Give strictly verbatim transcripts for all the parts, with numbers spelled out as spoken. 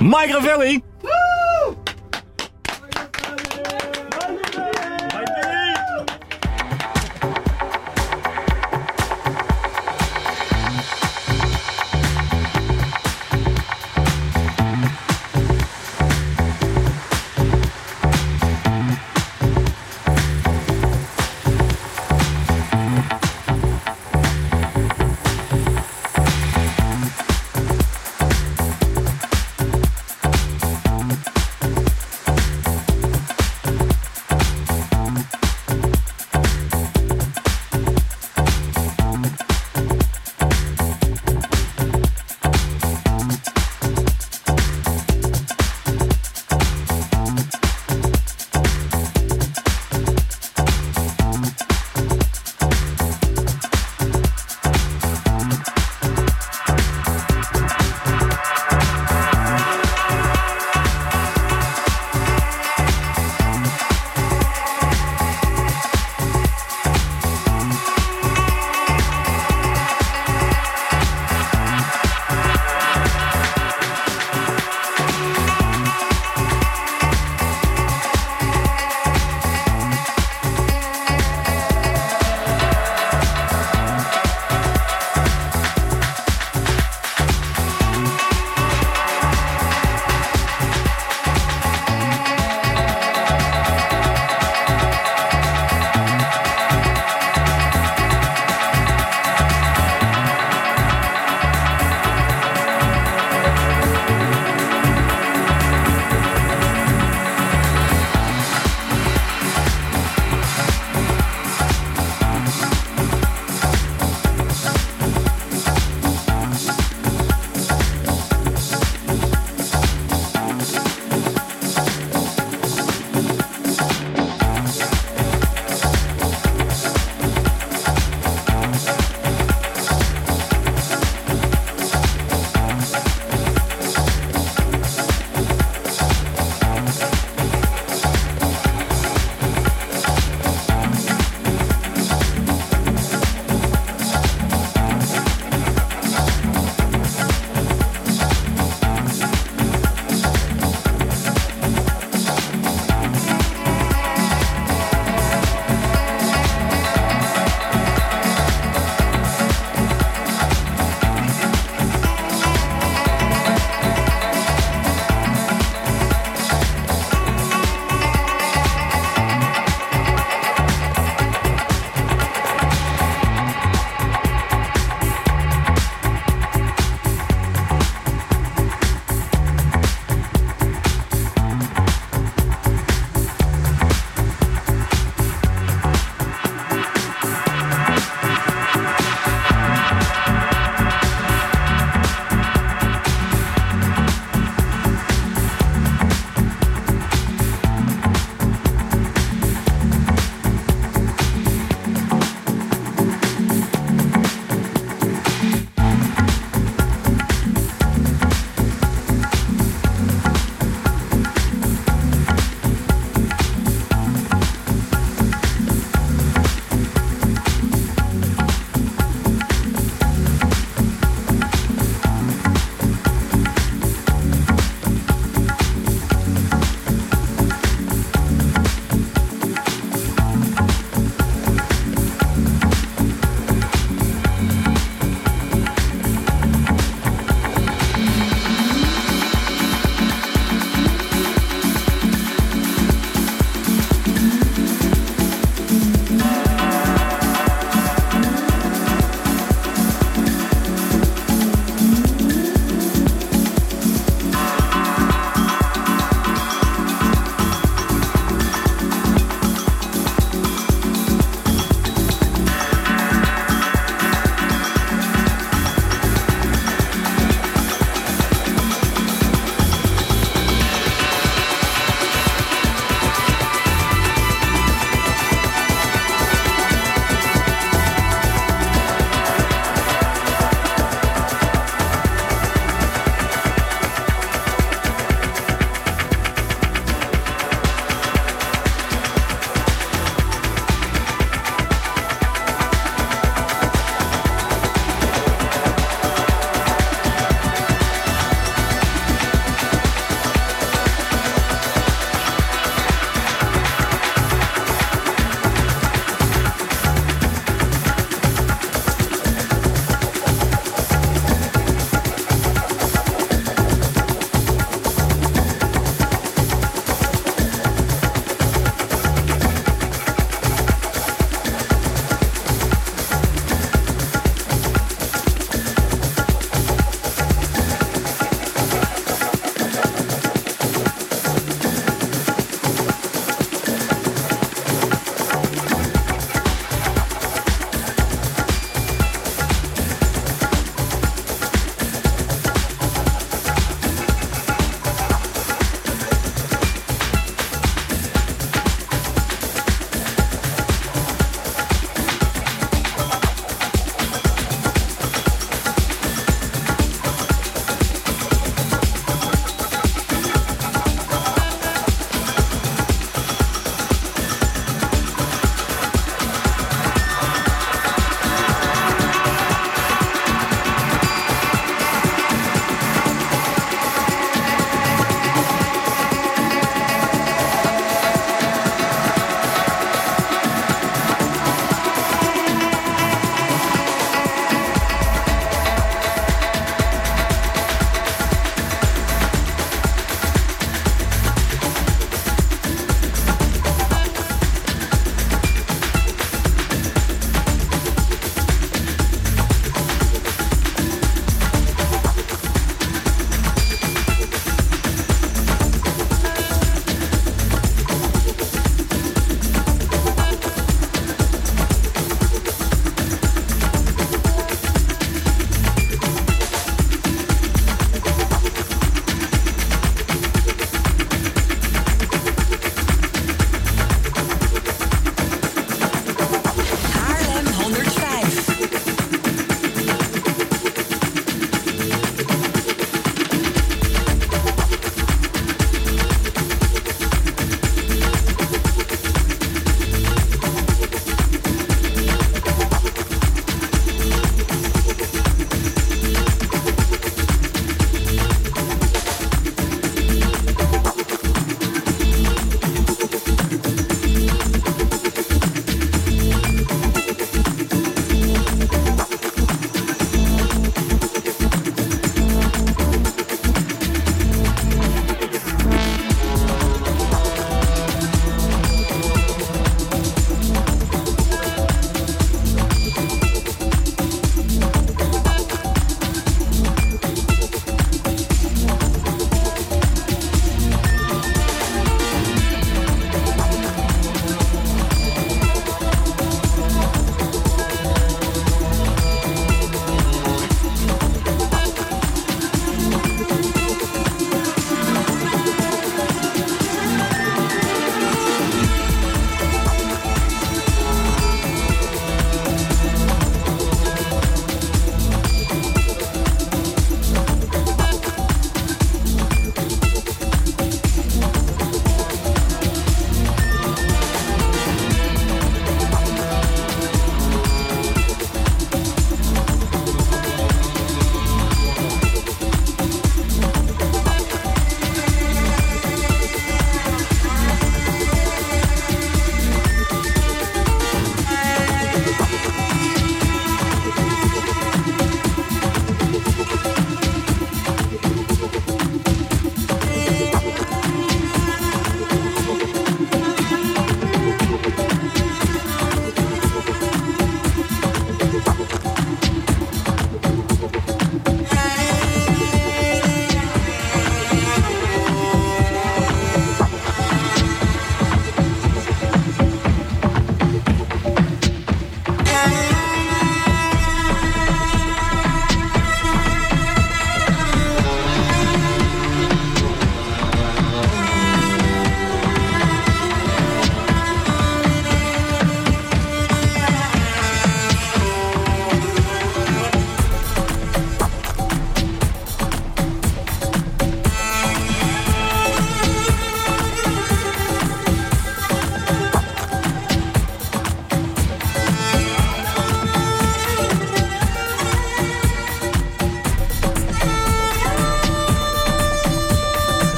Mike Ravelli. Woe!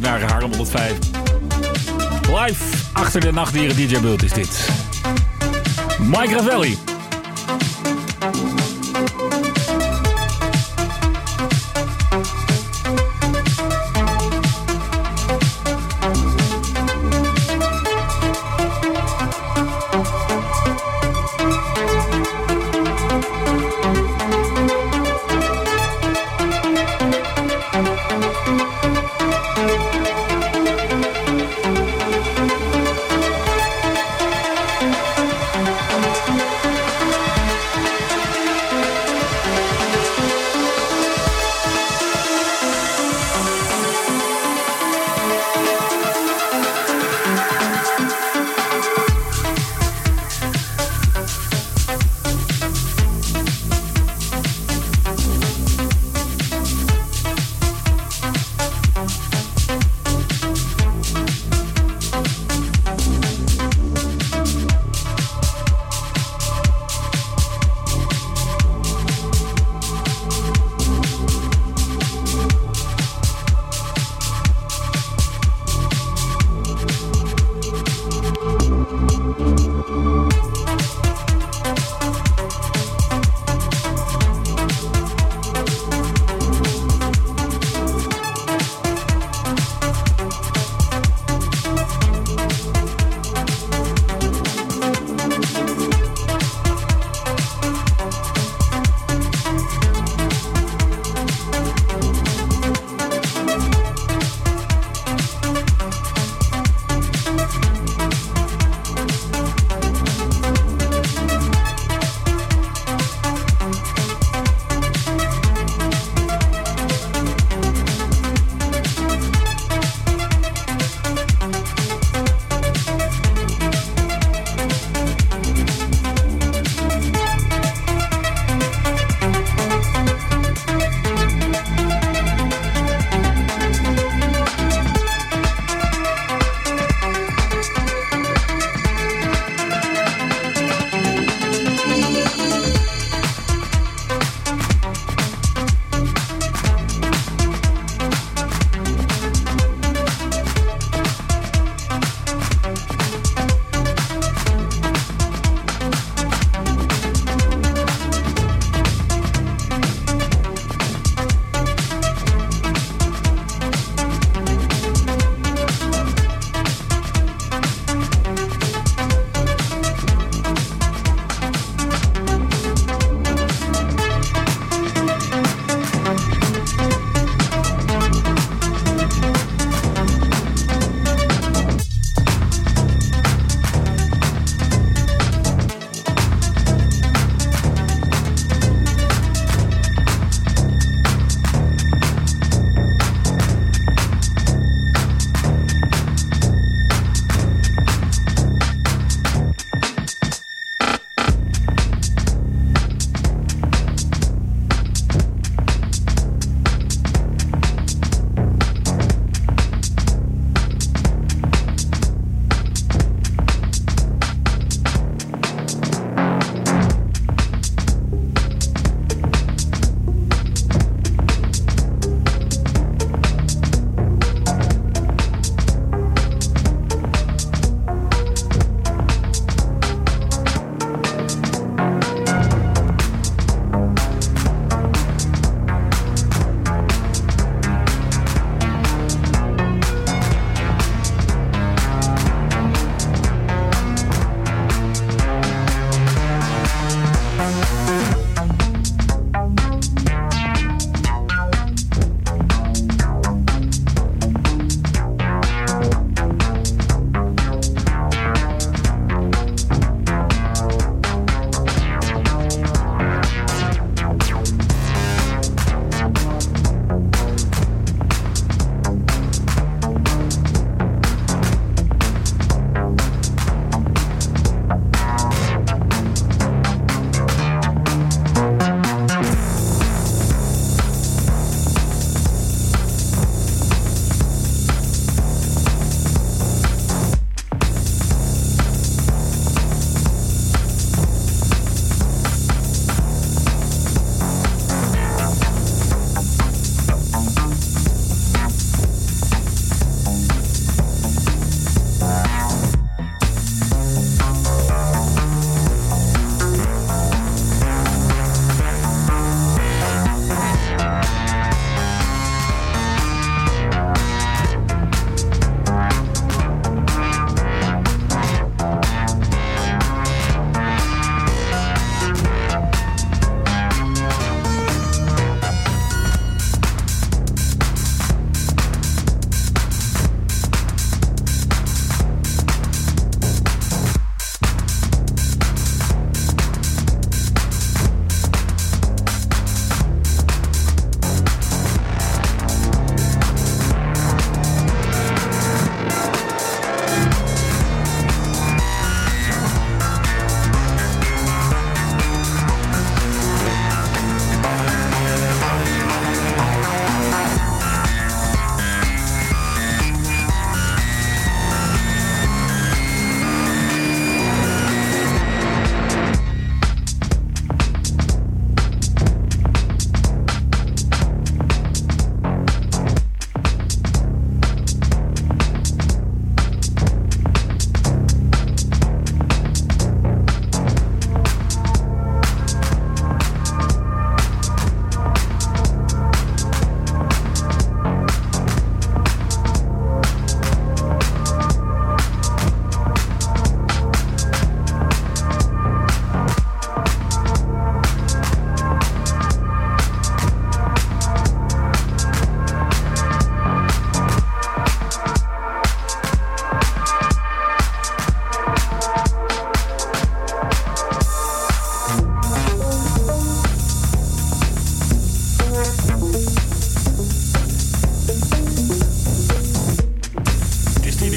luistert naar Haarlem honderdvijf. Live achter de nachtdieren D J Bult is dit. Mike Ravelli.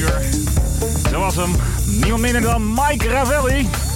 uur. Dat was hem. Niemand minder dan Mike Ravelli.